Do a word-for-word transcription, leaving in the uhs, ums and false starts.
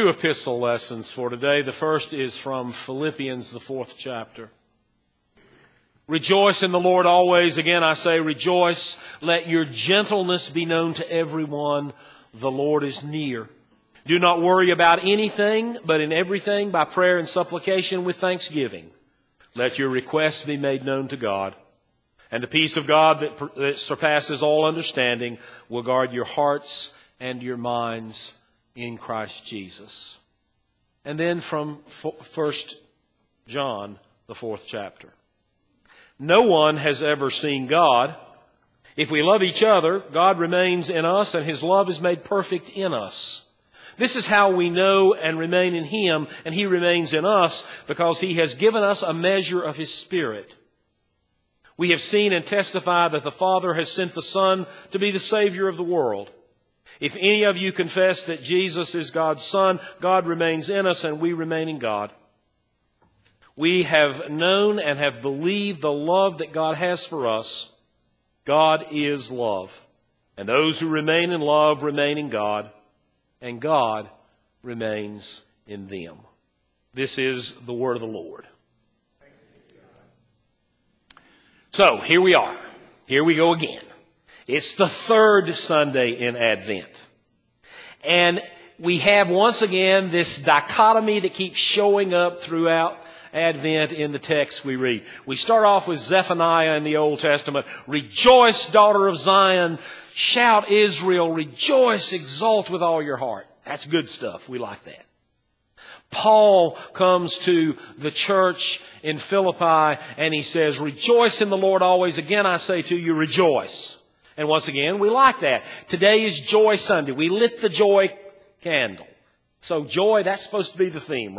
two epistle lessons for today. The first is from Philippians, the fourth chapter. Rejoice in the Lord always. Again, I say rejoice. Let your gentleness be known to everyone. The Lord is near. Do not worry about anything, but in everything, by prayer and supplication with thanksgiving, let your requests be made known to God. And the peace of God that, that surpasses all understanding will guard your hearts and your minds in Christ Jesus. And then from First John, the fourth chapter. No one has ever seen God. If we love each other, God remains in us and His love is made perfect in us. This is how we know and remain in Him and He remains in us, because He has given us a measure of His Spirit. We have seen and testified that the Father has sent the Son to be the Savior of the world. If any of you confess that Jesus is God's Son, God remains in us and we remain in God. We have known and have believed the love that God has for us. God is love. And those who remain in love remain in God, and God remains in them. This is the word of the Lord. So, here we are. Here we go again. It's the third Sunday in Advent. And we have once again this dichotomy that keeps showing up throughout Advent in the text we read. We start off with Zephaniah in the Old Testament. Rejoice, daughter of Zion. Shout, Israel. Rejoice, exult with all your heart. That's good stuff. We like that. Paul comes to the church in Philippi and he says, rejoice in the Lord always. Again, I say to you, rejoice. And once again, we like that. Today is Joy Sunday. We lit the joy candle. So joy, that's supposed to be the theme, right?